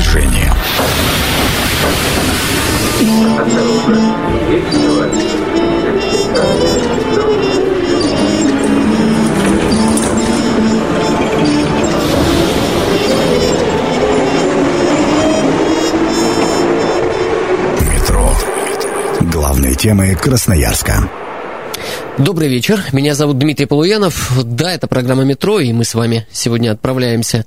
движение. Метро. Главные темы Красноярска. Добрый вечер, меня зовут Дмитрий Полуянов. Да, это программа «Метро», и мы с вами сегодня отправляемся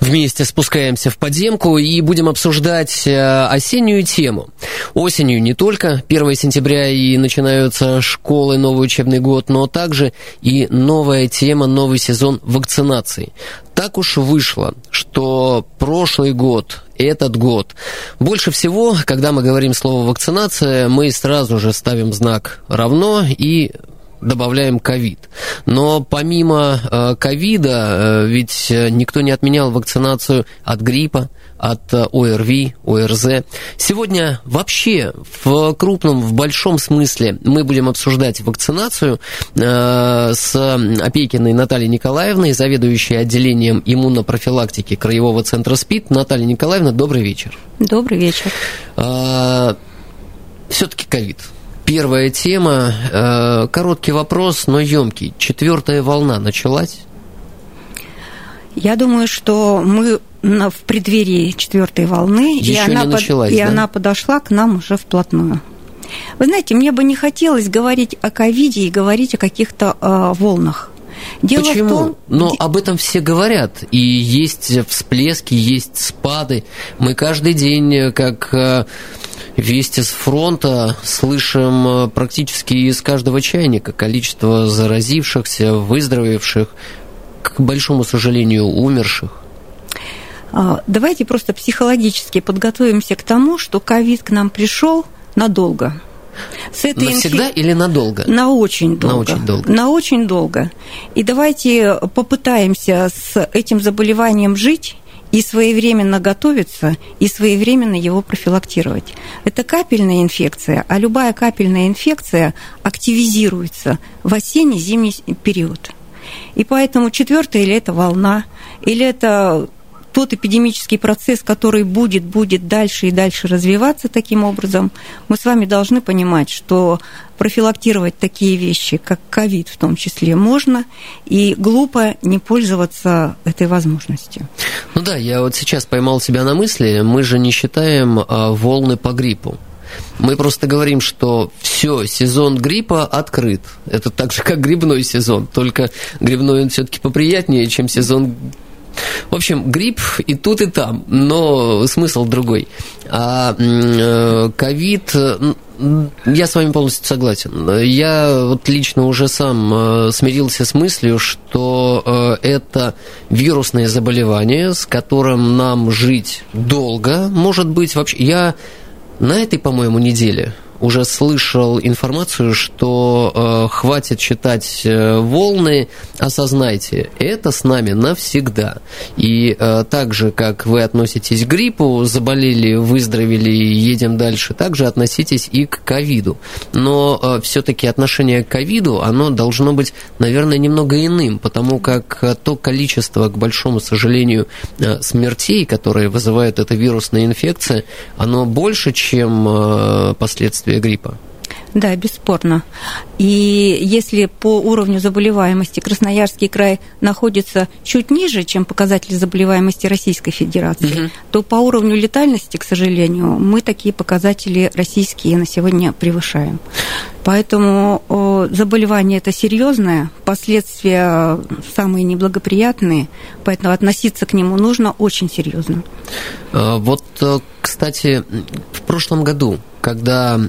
вместе, спускаемся в подземку и будем обсуждать осеннюю тему. Осенью не только 1 сентября и начинаются школы, новый учебный год, но также и новая тема, новый сезон вакцинации. Так уж вышло, что прошлый год, этот год, больше всего, когда мы говорим слово «вакцинация», мы сразу же ставим знак «равно» и добавляем ковид. Но помимо ковида, ведь никто не отменял вакцинацию от гриппа, от ОРВИ, ОРЗ. Сегодня вообще в крупном, в большом смысле мы будем обсуждать вакцинацию с Опейкиной Натальей Николаевной, заведующей отделением иммунопрофилактики Краевого центра СПИД. Наталья Николаевна, добрый вечер. Добрый вечер. Все-таки ковид. Первая тема. Короткий вопрос, но емкий. Четвертая волна началась? Я думаю, что мы в преддверии четвертой волны, она подошла к нам уже вплотную. Вы знаете, мне бы не хотелось говорить о ковиде и говорить о каких-то волнах. Дело почему? В том... Но об этом все говорят. И есть всплески, есть спады. Мы каждый день, как вести с фронта, слышим практически из каждого чайника количество заразившихся, выздоровевших, к большому сожалению, умерших. Давайте просто психологически подготовимся к тому, что ковид к нам пришел надолго. Навсегда или надолго? На очень долго. На очень долго. И давайте попытаемся с этим заболеванием жить и своевременно готовиться, и своевременно его профилактировать. Это капельная инфекция, а любая капельная инфекция активизируется в осенне-зимний период. И поэтому четвертая или это волна, или это тот эпидемический процесс, который будет дальше и дальше развиваться таким образом, мы с вами должны понимать, что профилактировать такие вещи, как ковид в том числе, можно, и глупо не пользоваться этой возможностью. Ну да, я вот сейчас поймал себя на мысли, мы же не считаем волны по гриппу. Мы просто говорим, что все, сезон гриппа открыт. Это так же, как грибной сезон, только грибной он все-таки поприятнее, чем сезон. В общем, грипп и тут, и там, но смысл другой. А ковид, я с вами полностью согласен. Я вот лично уже сам смирился с мыслью, что это вирусное заболевание, с которым нам жить долго, может быть, вообще. Я на этой, по-моему, неделе уже слышал информацию, что хватит считать волны, осознайте, это с нами навсегда. И так же, как вы относитесь к гриппу, заболели, выздоровели, едем дальше, так же относитесь и к ковиду. Но все-таки отношение к ковиду, оно должно быть, наверное, немного иным, потому как то количество, к большому сожалению, смертей, которые вызывает эта вирусная инфекция, оно больше, чем последствия гриппа. Да, бесспорно. И если по уровню заболеваемости Красноярский край находится чуть ниже, чем показатели заболеваемости Российской Федерации, то по уровню летальности, к сожалению, мы такие показатели российские на сегодня превышаем. Поэтому заболевание это серьезное, последствия самые неблагоприятные, поэтому относиться к нему нужно очень серьезно. Вот, кстати, в прошлом году, когда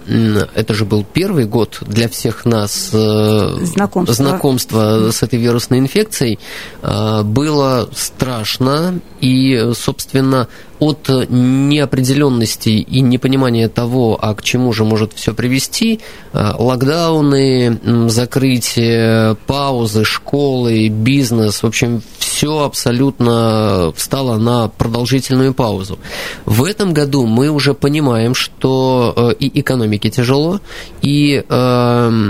это же был первый год для всех нас знакомства с этой вирусной инфекцией, было страшно, и, собственно, от неопределенности и непонимания того, а к чему же может все привести, локдауны, закрытие, паузы, школы, бизнес, в общем, все абсолютно встало на продолжительную паузу. В этом году мы уже понимаем, что и экономике тяжело, и, в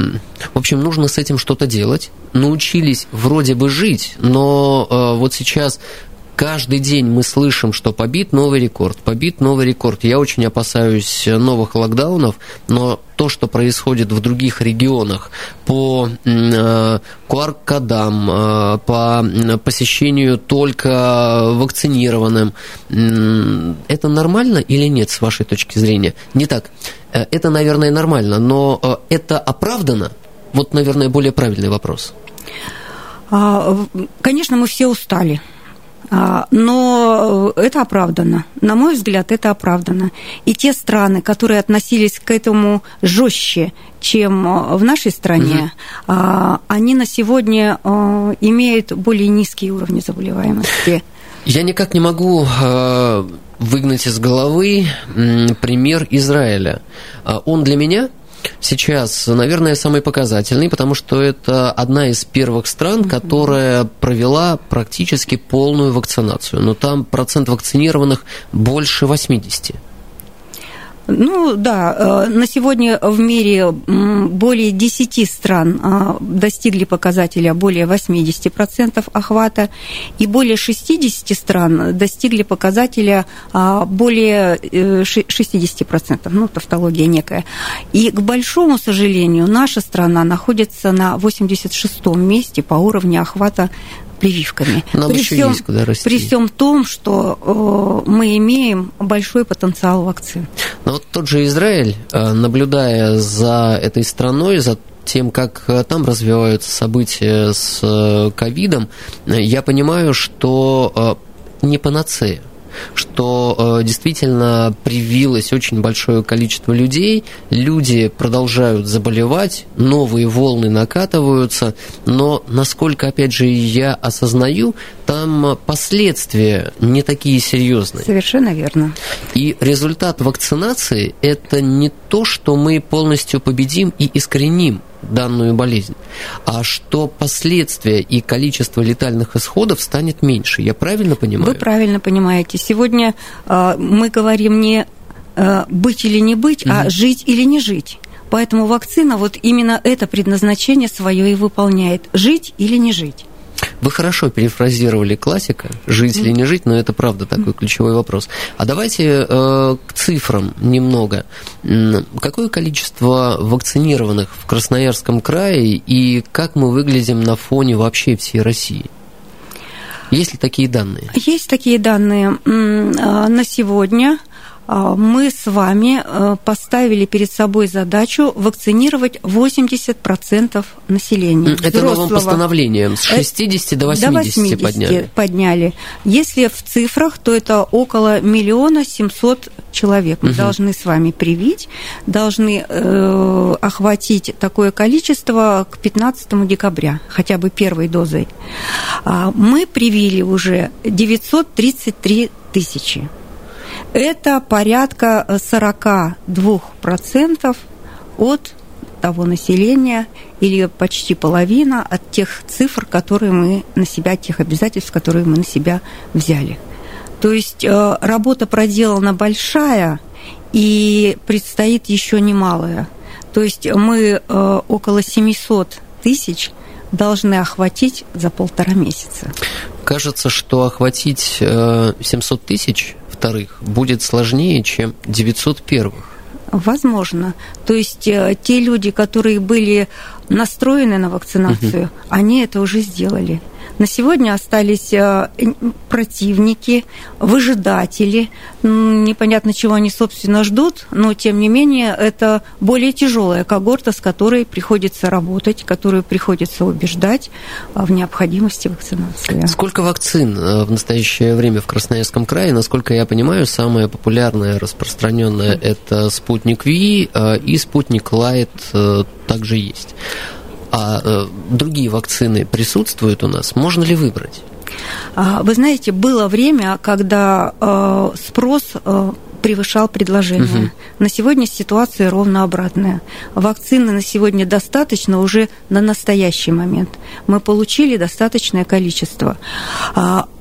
общем, нужно с этим что-то делать. Научились вроде бы жить, но вот сейчас Каждый день мы слышим, что побит новый рекорд, Я очень опасаюсь новых локдаунов, но то, что происходит в других регионах по QR-кодам, по посещению только вакцинированным, это нормально или нет, с вашей точки зрения? Не так. Это, наверное, нормально, но это оправдано? Вот, наверное, более правильный вопрос. Конечно, мы все устали. Но это оправдано. На мой взгляд, это оправдано. И те страны, которые относились к этому жестче, чем в нашей стране, они на сегодня имеют более низкие уровни заболеваемости. Я никак не могу выгнать из головы пример Израиля. Он для меня сейчас, наверное, самый показательный, потому что это одна из первых стран, которая провела практически полную вакцинацию. Но там процент вакцинированных больше 80%. Ну да, на сегодня в мире более 10 стран достигли показателя более 80% охвата, и более 60 стран достигли показателя более 60%, ну, тавтология некая. И, к большому сожалению, наша страна находится на 86-м месте по уровню охвата прививками. Нам еще есть куда расти. При всем том, что мы имеем большой потенциал вакцин. Но вот тот же Израиль, наблюдая за этой страной, за тем, как там развиваются события с ковидом, я понимаю, что не панацея, что действительно привилось очень большое количество людей, люди продолжают заболевать, новые волны накатываются, но, насколько, опять же, я осознаю, там последствия не такие серьезные. Совершенно верно. И результат вакцинации – это не то, что мы полностью победим и искореним данную болезнь, а что последствия и количество летальных исходов станет меньше. Я правильно понимаю? Вы правильно понимаете. Сегодня мы говорим не быть или не быть, а жить или не жить. Поэтому вакцина вот именно это предназначение свое и выполняет. Жить или не жить. Вы хорошо перефразировали классика «жить или не жить», но это правда такой ключевой вопрос. А давайте к цифрам немного. Какое количество вакцинированных в Красноярском крае и как мы выглядим на фоне вообще всей России? Есть ли такие данные? Есть такие данные. На сегодня мы с вами поставили перед собой задачу вакцинировать 80% населения. Это новым постановлением с 60 до 80, 80 подняли. Если в цифрах, то это около 1 700 000 человек. Мы должны с вами привить, должны охватить такое количество к 15 декабря, хотя бы первой дозой. Мы привили уже 933 000. Это порядка 42% от того населения, или почти половина от тех цифр, которые мы на себя, тех обязательств, которые мы на себя взяли. То есть работа проделана большая, и предстоит еще немалая. То есть мы около 700 000 должны охватить за 1,5 месяца. Кажется, что охватить 700 000 вторых будет сложнее, чем 900 первых. Возможно. То есть те люди, которые были настроены на вакцинацию, они это уже сделали. На сегодня остались противники, выжидатели. Непонятно, чего они, собственно, ждут, но, тем не менее, это более тяжелая когорта, с которой приходится работать, которую приходится убеждать в необходимости вакцинации. Сколько вакцин в настоящее время в Красноярском крае? Насколько я понимаю, самое популярное, распространенное – это «Спутник V», и «Спутник Лайт» также есть. А другие вакцины присутствуют у нас? Можно ли выбрать? Вы знаете, было время, когда спрос превышал предложение. На сегодня ситуация ровно обратная. Вакцины на сегодня достаточно уже на настоящий момент. Мы получили достаточное количество.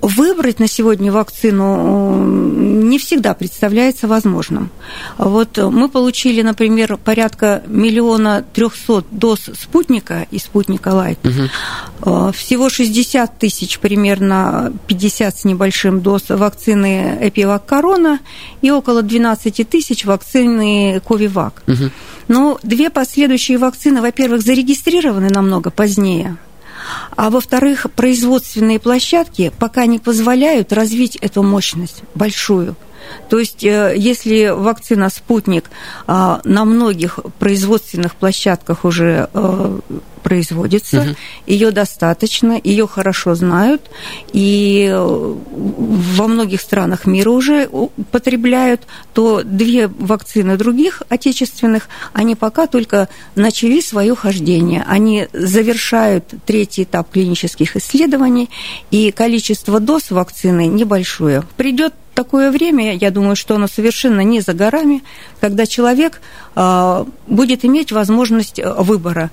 Выбрать на сегодня вакцину не всегда представляется возможным. Вот мы получили, например, порядка 1 300 000 доз спутника и спутника Лайт. Угу. Всего 60 000, примерно 50 с небольшим доз вакцины EpiVac Корона и около 12 000 вакцины Ковивак. Угу. Но две последующие вакцины, во-первых, зарегистрированы намного позднее, а во-вторых, производственные площадки пока не позволяют развить эту мощность большую. То есть, если вакцина «Спутник» на многих производственных площадках уже производится, угу. ее достаточно, ее хорошо знают, и во многих странах мира уже потребляют, то две вакцины других отечественных, они пока только начали свое хождение. Они завершают третий этап клинических исследований, и количество доз вакцины небольшое. Придет такое время, я думаю, что оно совершенно не за горами, когда человек будет иметь возможность выбора.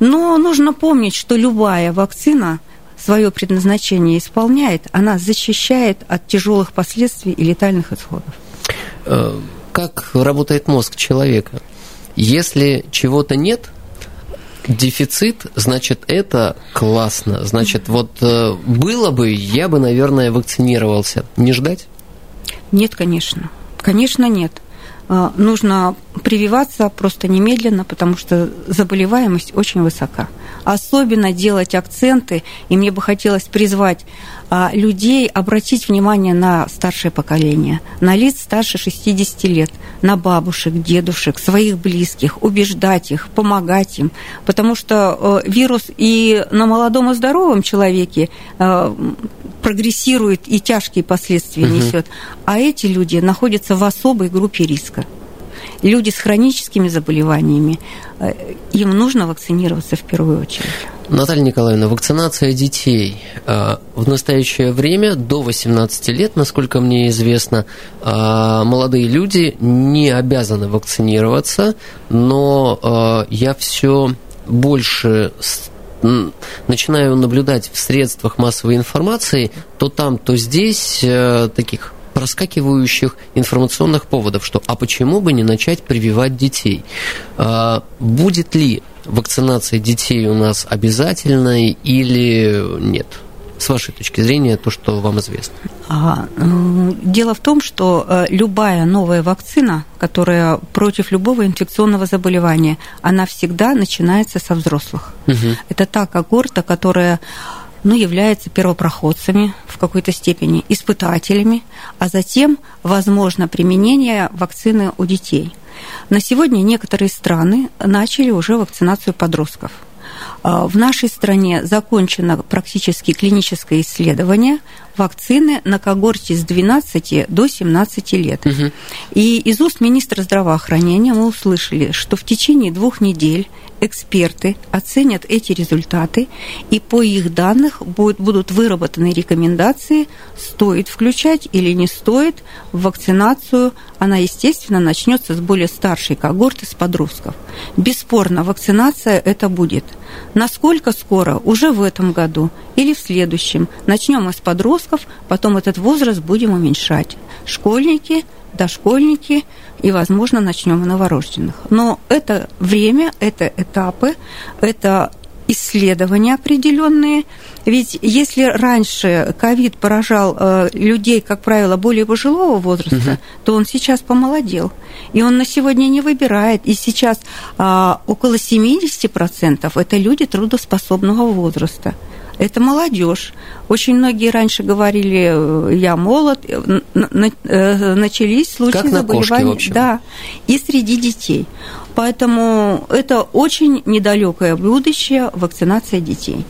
Но нужно помнить, что любая вакцина свое предназначение исполняет, она защищает от тяжелых последствий и летальных исходов. Как работает мозг человека? Если чего-то нет, дефицит, значит, это классно. Значит, вот было бы, я бы, наверное, вакцинировался. Не ждать? Нет, конечно. Конечно, нет. Нужно прививаться просто немедленно, потому что заболеваемость очень высока. Особенно делать акценты, и мне бы хотелось призвать людей обратить внимание на старшее поколение, на лиц старше 60 лет, на бабушек, дедушек, своих близких, убеждать их, помогать им, потому что вирус и на молодом и здоровом человеке прогрессирует и тяжкие последствия несет, а эти люди находятся в особой группе риска. Люди с хроническими заболеваниями, им нужно вакцинироваться в первую очередь. Наталья Николаевна, вакцинация детей. В настоящее время до 18 лет, насколько мне известно, молодые люди не обязаны вакцинироваться, но я все больше начинаю наблюдать в средствах массовой информации, то там, то здесь таких проскакивающих информационных поводов, что а почему бы не начать прививать детей? Будет ли вакцинация детей у нас обязательной или нет? С вашей точки зрения, то, что вам известно. Дело в том, что любая новая вакцина, которая против любого инфекционного заболевания, она всегда начинается со взрослых. Угу. Это та когорта, которая яваются первопроходцами в какой-то степени, испытателями, а затем возможно применение вакцины у детей. На сегодня некоторые страны начали уже вакцинацию подростков. В нашей стране закончено практически клиническое исследование вакцины на когорте с 12 до 17 лет. Угу. И из уст министра здравоохранения мы услышали, что в течение 2 недель эксперты оценят эти результаты, и по их данным будут выработаны рекомендации, стоит включать или не стоит в вакцинацию. Она, естественно, начнется с более старшей когорты, с подростков. Бесспорно, вакцинация это будет. Насколько скоро? Уже в этом году или в следующем. Начнем мы с подростков, потом этот возраст будем уменьшать. Школьники, дошкольники и, возможно, начнем и новорожденных. Но это время, это этапы, это исследования определенные. Ведь если раньше ковид поражал людей, как правило, более пожилого возраста, то он сейчас помолодел. И он на сегодня не выбирает. И сейчас около 70% это люди трудоспособного возраста. Это молодежь. Очень многие раньше говорили, я молод, начались случаи как заболеваний. Кошке, да, и среди детей. Поэтому это очень недалекое будущее, вакцинация детей.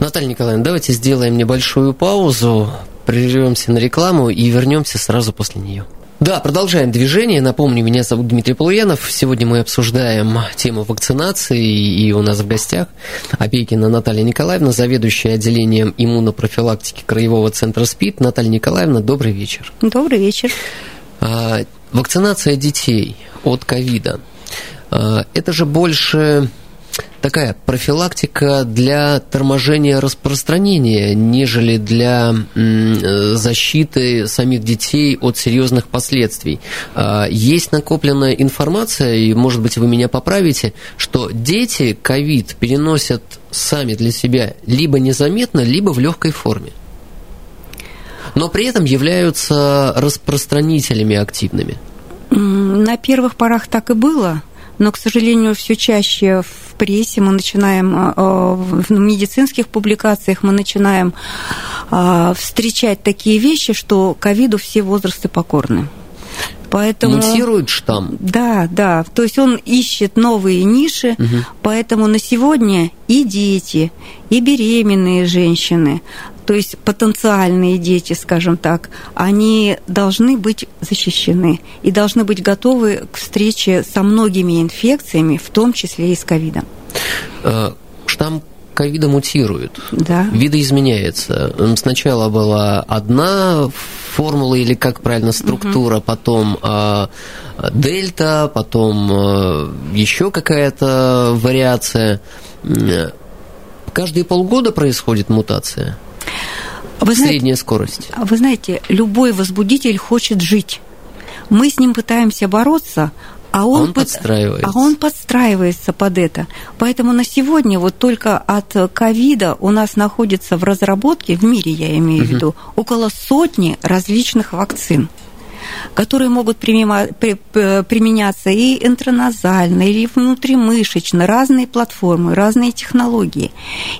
Наталья Николаевна, давайте сделаем небольшую паузу, прервемся на рекламу и вернемся сразу после нее. Да, продолжаем движение. Напомню, меня зовут Дмитрий Полуянов. Сегодня мы обсуждаем тему вакцинации, и у нас в гостях Опейкина Наталья Николаевна, заведующая отделением иммунопрофилактики Краевого центра СПИД. Наталья Николаевна, добрый вечер. Добрый вечер. Вакцинация детей от ковида. Это же больше такая профилактика для торможения распространения, нежели для защиты самих детей от серьезных последствий. Есть накопленная информация, и, может быть, вы меня поправите, что дети ковид переносят сами для себя либо незаметно, либо в легкой форме, но при этом являются распространителями активными. На первых порах так и было, но, к сожалению, все чаще в прессе мы начинаем, в медицинских публикациях мы начинаем встречать такие вещи, что ковиду все возрасты покорны. Поэтому... Мутирует штамм. Да, да. То есть он ищет новые ниши, угу. Поэтому на сегодня и дети, и беременные женщины, то есть потенциальные дети, скажем так, они должны быть защищены и должны быть готовы к встрече со многими инфекциями, в том числе и с ковидом. Штамм ковида мутирует, да. Видоизменяется. Сначала была одна формула, или как правильно, структура, угу. Потом дельта, потом еще какая-то вариация. Каждые полгода происходит мутация? Средняя скорость. Вы знаете, любой возбудитель хочет жить. Мы с ним пытаемся бороться, а он подстраивается под это. Поэтому на сегодня вот только от ковида у нас находится в разработке, в мире я имею в виду, около сотни различных вакцин, которые могут применяться и интраназально, или внутримышечно, разные платформы, разные технологии.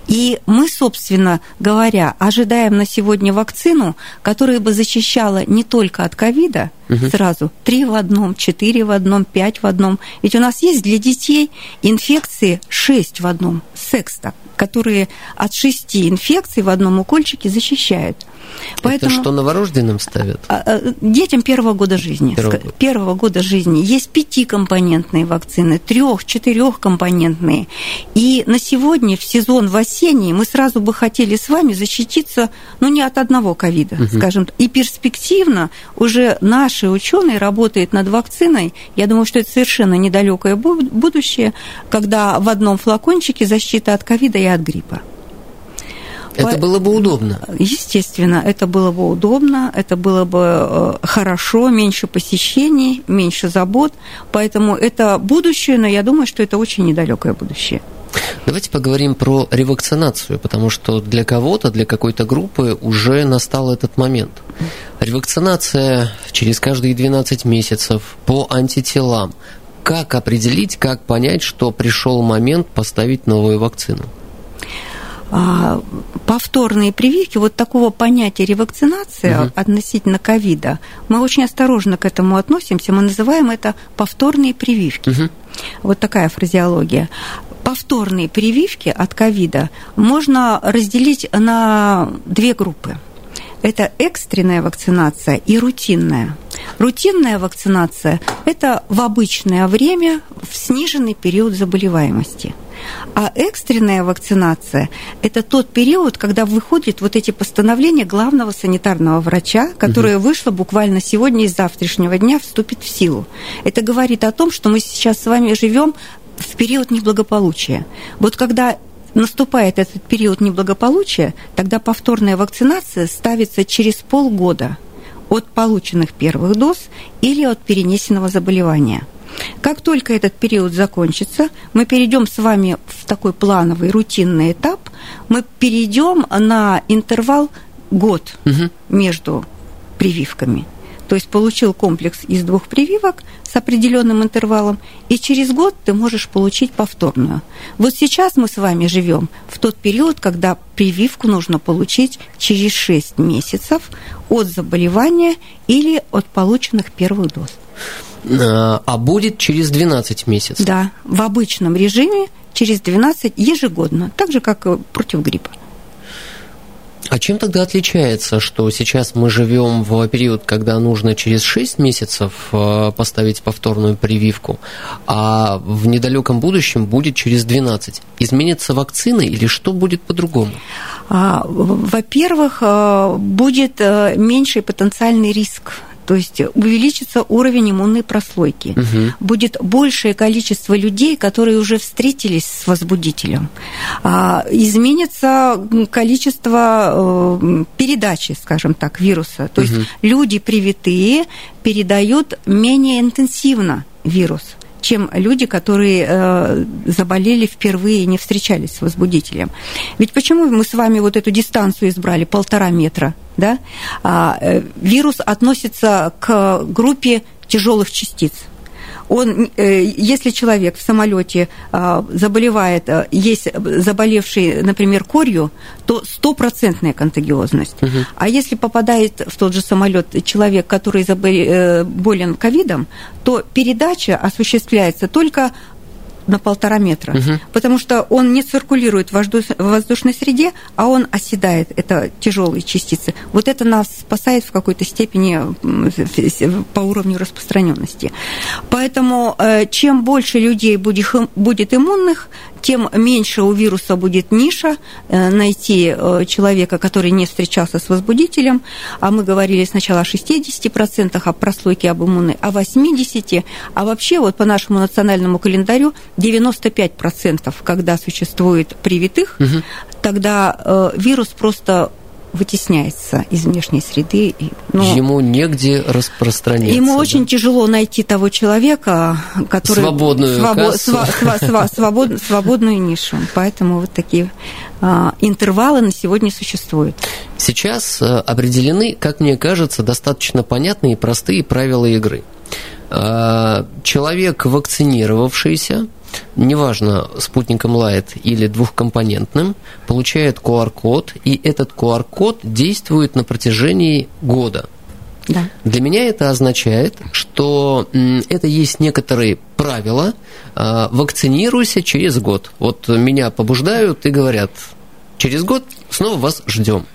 И мы, собственно говоря, ожидаем на сегодня вакцину, которая бы защищала не только от ковида, сразу 3 в 1, 4 в 1, 5 в 1. Ведь у нас есть для детей инфекции 6 в 1, секста, которые от 6 инфекций в одном укольчике защищают. Поэтому это что, новорожденным ставят? Детям первого года жизни. Есть 5-компонентные вакцины, 3-4-компонентные. И на сегодня, в сезон, в осенний, мы сразу бы хотели с вами защититься, ну, не от одного ковида, скажем так. И перспективно уже наши ученые работают над вакциной. Я думаю, что это совершенно недалекое будущее, когда в одном флакончике защита от ковида и от гриппа. Это было бы удобно. Естественно, это было бы удобно, это было бы хорошо, меньше посещений, меньше забот. Поэтому это будущее, но я думаю, что это очень недалекое будущее. Давайте поговорим про ревакцинацию, потому что для кого-то, для какой-то группы уже настал этот момент. Ревакцинация через каждые 12 месяцев по антителам. Как определить, как понять, что пришел момент поставить новую вакцину? Повторные прививки, вот такого понятия ревакцинация относительно ковида, мы очень осторожно к этому относимся, мы называем это повторные прививки. Вот такая фразеология. Повторные прививки от ковида можно разделить на 2 группы. Это экстренная вакцинация и рутинная. Рутинная вакцинация – это в обычное время, в сниженный период заболеваемости. А экстренная вакцинация – это тот период, когда выходят вот эти постановления главного санитарного врача, которое вышло буквально сегодня и с завтрашнего дня, вступит в силу. Это говорит о том, что мы сейчас с вами живем в период неблагополучия. Вот когда наступает этот период неблагополучия, тогда повторная вакцинация ставится через полгода от полученных первых доз или от перенесенного заболевания. Как только этот период закончится, мы перейдем с вами в такой плановый, рутинный этап. Мы перейдем на интервал год между прививками. То есть получил комплекс из 2 прививок с определенным интервалом, и через год ты можешь получить повторную. Вот сейчас мы с вами живем в тот период, когда прививку нужно получить через 6 месяцев от заболевания или от полученных первых доз. А будет через 12 месяцев? Да, в обычном режиме через 12 ежегодно, так же, как и против гриппа. А чем тогда отличается, что сейчас мы живем в период, когда нужно через 6 месяцев поставить повторную прививку, а в недалеком будущем будет через 12? Изменятся вакцины или что будет по-другому? Во-первых, будет меньший потенциальный риск То есть увеличится уровень иммунной прослойки. Угу. Будет большее количество людей, которые уже встретились с возбудителем. Изменится количество передачи, скажем так, вируса. То угу. есть люди привитые передают менее интенсивно вирус, чем люди, которые заболели впервые и не встречались с возбудителем. Ведь почему мы с вами вот эту дистанцию избрали 1,5 метра? Да? Вирус относится к группе тяжелых частиц. Он, если человек в самолете заболевает, есть заболевший, например, корью, то 100% контагиозность. Угу. А если попадает в тот же самолет человек, который болен ковидом, то передача осуществляется только на 1,5 метра, угу. потому что он не циркулирует в воздушной среде, а он оседает, это тяжелые частицы. Вот это нас спасает в какой-то степени по уровню распространенности. Поэтому чем больше людей будет иммунных, тем меньше у вируса будет ниша найти человека, который не встречался с возбудителем. А мы говорили сначала о 60% о прослойке об иммунной, о 80%. А вообще вот по нашему национальному календарю 95%, когда существует привитых, угу. тогда вирус просто вытесняется из внешней среды. Но ему негде распространяться. Ему очень тяжело найти того человека, который... Свободную нишу. Поэтому вот такие интервалы на сегодня существуют. Сейчас определены, как мне кажется, достаточно понятные и простые правила игры. Человек, вакцинировавшийся, неважно, спутником Лайт или двухкомпонентным, получает QR-код, и этот QR-код действует на протяжении года. Да. Для меня это означает, что это есть некоторые правила. Вакцинируйся через год. Вот меня побуждают и говорят: через год снова вас ждем.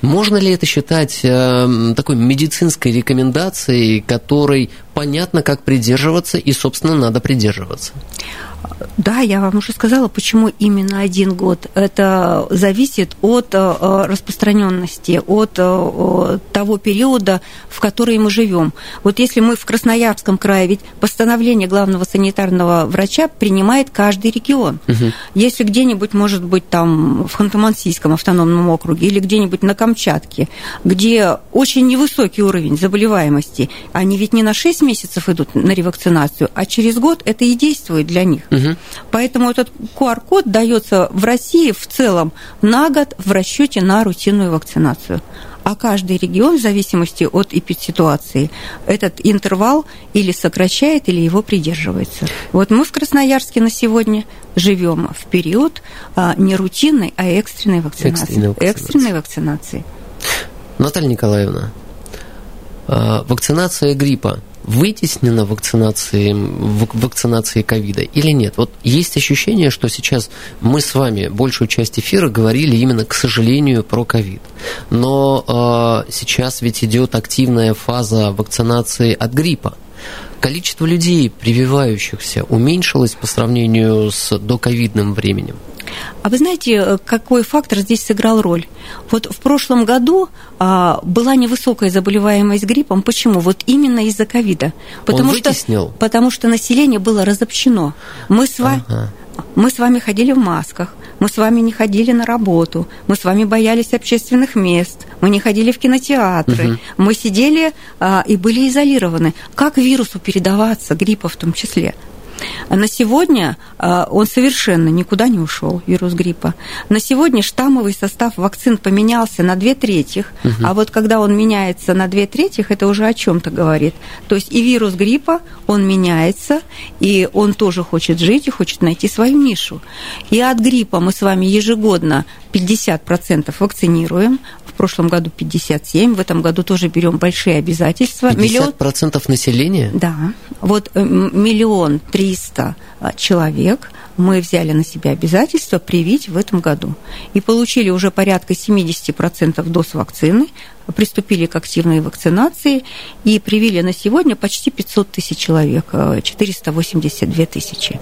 Можно ли это считать такой медицинской рекомендацией, которой понятно, как придерживаться, и, собственно, надо придерживаться? Да, я вам уже сказала, почему именно 1 год. Это зависит от распространенности, от того периода, в который мы живем. Вот если мы в Красноярском крае, ведь постановление главного санитарного врача принимает каждый регион. Угу. Если где-нибудь, может быть, там в Ханты-Мансийском автономном округе или где-нибудь на Камчатке, где очень невысокий уровень заболеваемости, они ведь не на 6 месяцев идут на ревакцинацию, а через год это и действует для них. Угу. Поэтому этот QR-код дается в России в целом на год в расчете на рутинную вакцинацию. А каждый регион, в зависимости от эпидситуации, этот интервал или сокращает, или его придерживается. Вот мы в Красноярске на сегодня живем в период не рутинной, а экстренной вакцинации. Экстренной вакцинации. Наталья Николаевна, вакцинация гриппа вытеснена вакцинацией ковида или нет? Вот есть ощущение, что сейчас мы с вами большую часть эфира говорили именно, к сожалению, про ковид. Но сейчас ведь идет активная фаза вакцинации от гриппа. Количество людей, прививающихся, уменьшилось по сравнению с доковидным временем? А вы знаете, какой фактор здесь сыграл роль? Вот в прошлом году была невысокая заболеваемость гриппом. Почему? Вот именно из-за ковида. Потому что население было разобщено. Мы с вами ходили в масках, мы с вами не ходили на работу, мы с вами боялись общественных мест, мы не ходили в кинотеатры, угу. мы сидели и были изолированы. Как вирусу передаваться, гриппа в том числе? На сегодня он совершенно никуда не ушел, вирус гриппа. На сегодня штаммовый состав вакцин поменялся на 2/3, угу. а вот когда он меняется на 2/3, это уже о чем-то говорит. То есть и вирус гриппа, он меняется, и он тоже хочет жить и хочет найти свою нишу. И от гриппа мы с вами ежегодно 50% вакцинируем. В прошлом году 57%, в этом году тоже берем большие обязательства. 50% населения? Да. Вот 1 300 000 человек мы взяли на себя обязательство привить в этом году. И получили уже порядка 70% доз вакцины, приступили к активной вакцинации и привили на сегодня почти 500 000 человек, 482 000.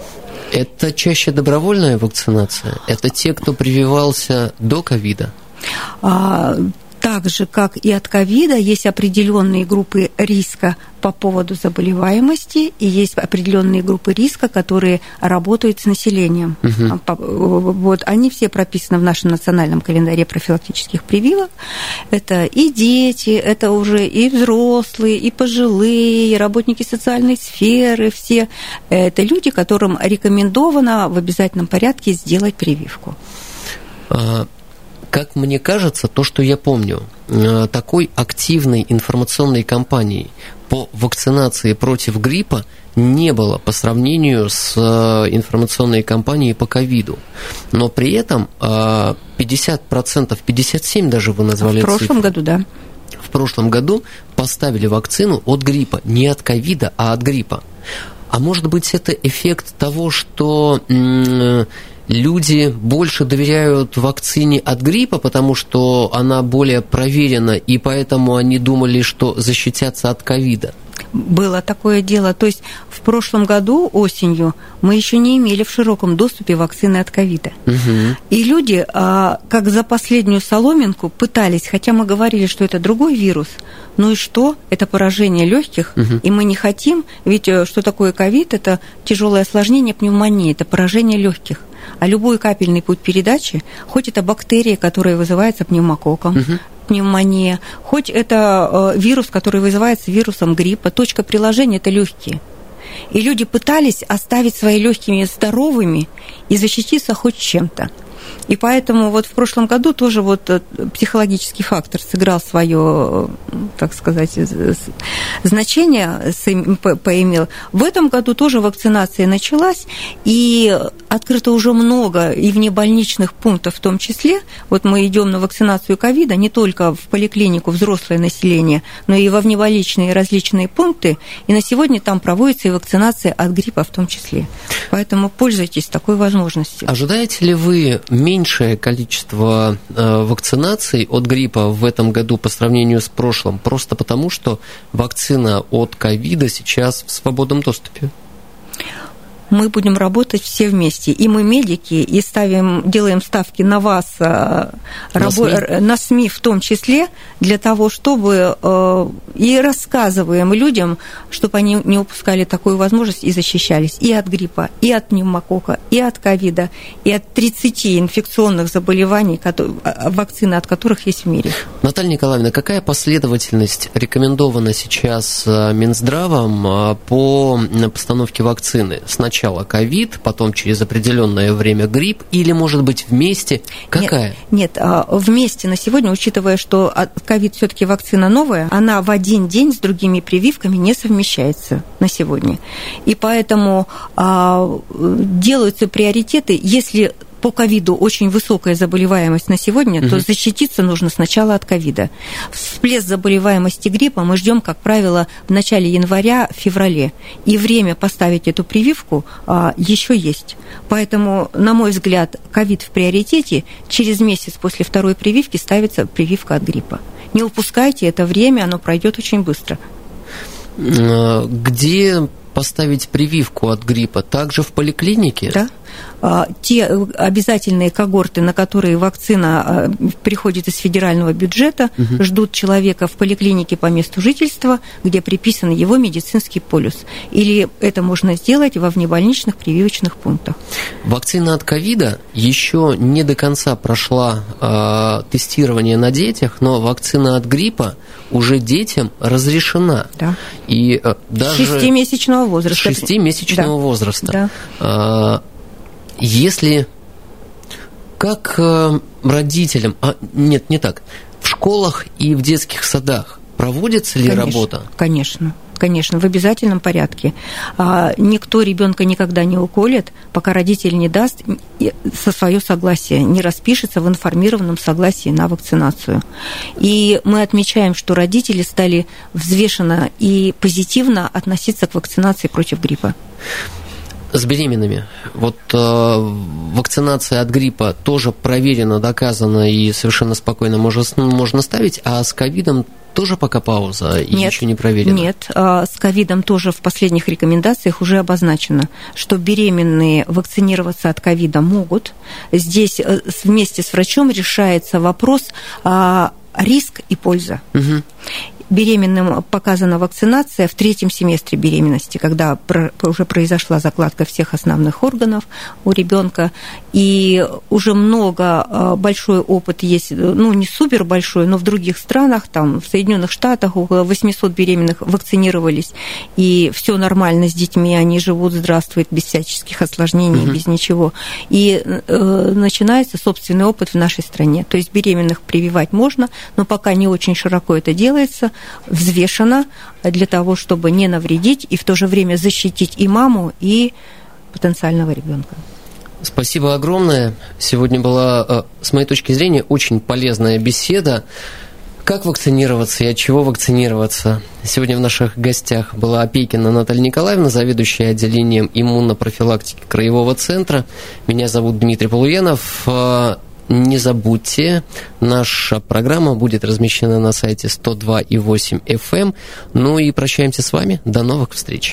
Это чаще добровольная вакцинация? Это те, кто прививался до ковида? так же, как и от ковида, есть определенные группы риска по поводу заболеваемости, и есть определенные группы риска, которые работают с населением. Угу. Вот, они все прописаны в нашем национальном календаре профилактических прививок. Это и дети, это уже и взрослые, и пожилые, и работники социальной сферы, все. Это люди, которым рекомендовано в обязательном порядке сделать прививку. Как мне кажется, то, что я помню, такой активной информационной кампании по вакцинации против гриппа не было по сравнению с информационной кампанией по ковиду. Но при этом 50%, 57% даже вы назвали цифру. В прошлом году, да. В прошлом году поставили вакцину от гриппа. Не от ковида, а от гриппа. А может быть, это эффект того, что... люди больше доверяют вакцине от гриппа, потому что она более проверена, и поэтому они думали, что защитятся от ковида. Было такое дело. То есть в прошлом году осенью мы еще не имели в широком доступе вакцины от ковида. Угу. И люди, как за последнюю соломинку, пытались, хотя мы говорили, что это другой вирус, ну и что? Это поражение легких, угу. и мы не хотим, ведь что такое ковид? Это тяжелое осложнение пневмонии, это поражение легких. А любой капельный путь передачи, хоть это бактерия, которая вызывается пневмококком, угу. пневмония, хоть это вирус, который вызывается вирусом гриппа, точка приложения – это легкие. И люди пытались оставить свои легкие здоровыми и защититься хоть чем-то. И поэтому вот в прошлом году тоже вот психологический фактор сыграл свое, так сказать, значение, поимел. В этом году тоже вакцинация началась, и открыто уже много и внебольничных пунктов в том числе. Вот мы идем на вакцинацию ковида не только в поликлинику взрослое население, но и во внебольничные различные пункты. И на сегодня там проводится и вакцинация от гриппа в том числе. Поэтому пользуйтесь такой возможностью. Ожидаете ли вы меньшее количество вакцинаций от гриппа в этом году по сравнению с прошлым, просто потому, что вакцина от ковида сейчас в свободном доступе? Мы будем работать все вместе. И мы, медики, и делаем ставки на вас, на СМИ в том числе, для того, чтобы и рассказываем людям, чтобы они не упускали такую возможность и защищались и от гриппа, и от пневмокока, и от ковида, и от 30 инфекционных заболеваний, вакцины от которых есть в мире. Наталья Николаевна, какая последовательность рекомендована сейчас Минздравом по постановке вакцины? Сначала ковид, потом через определенное время грипп, или, может быть, вместе? Какая? Нет, вместе на сегодня, учитывая, что ковид все-таки вакцина новая, она в один день с другими прививками не совмещается на сегодня. И поэтому делаются приоритеты, если... По ковиду очень высокая заболеваемость на сегодня, то защититься нужно сначала от ковида. Всплеск заболеваемости гриппа мы ждем, как правило, в начале января, в феврале. И время поставить эту прививку еще есть. Поэтому, на мой взгляд, ковид в приоритете. Через месяц после второй прививки ставится прививка от гриппа. Не упускайте это время, оно пройдет очень быстро. Где поставить прививку от гриппа? Также в поликлинике? Да. Те обязательные когорты, на которые вакцина приходит из федерального бюджета, угу. ждут человека в поликлинике по месту жительства, где приписан его медицинский полис. Или это можно сделать во внебольничных прививочных пунктах. Вакцина от ковида еще не до конца прошла тестирование на детях, но вакцина от гриппа уже детям разрешена. Да. И даже... Шестимесячного возраста. Да. Если, как родителям, нет, не так, в школах и в детских садах проводится ли работа? Конечно, в обязательном порядке. Никто ребенка никогда не уколет, пока родитель не даст со свое согласие, не распишется в информированном согласии на вакцинацию. И мы отмечаем, что родители стали взвешенно и позитивно относиться к вакцинации против гриппа. С беременными. Вот вакцинация от гриппа тоже проверена, доказана и совершенно спокойно можно ставить, а с ковидом тоже пока пауза и еще не проверено? Нет, с ковидом тоже в последних рекомендациях уже обозначено, что беременные вакцинироваться от ковида могут. Здесь вместе с врачом решается вопрос риск и польза. Угу. Беременным показана вакцинация в третьем семестре беременности, когда уже произошла закладка всех основных органов у ребенка, и уже большой опыт есть, ну, не супер большой, но в других странах, там, в Соединенных Штатах около 800 беременных вакцинировались, и все нормально с детьми, они живут, здравствуют, без всяческих осложнений, без ничего. И начинается собственный опыт в нашей стране. То есть беременных прививать можно, но пока не очень широко это делается, взвешено для того, чтобы не навредить и в то же время защитить и маму, и потенциального ребенка. Спасибо огромное. Сегодня была, с моей точки зрения, очень полезная беседа. Как вакцинироваться и от чего вакцинироваться? Сегодня в наших гостях была Опейкина Наталья Николаевна, заведующая отделением иммунопрофилактики Краевого центра. Меня зовут Дмитрий Полуянов. Не забудьте, наша программа будет размещена на сайте 102.8 FM. Ну и прощаемся с вами. До новых встреч.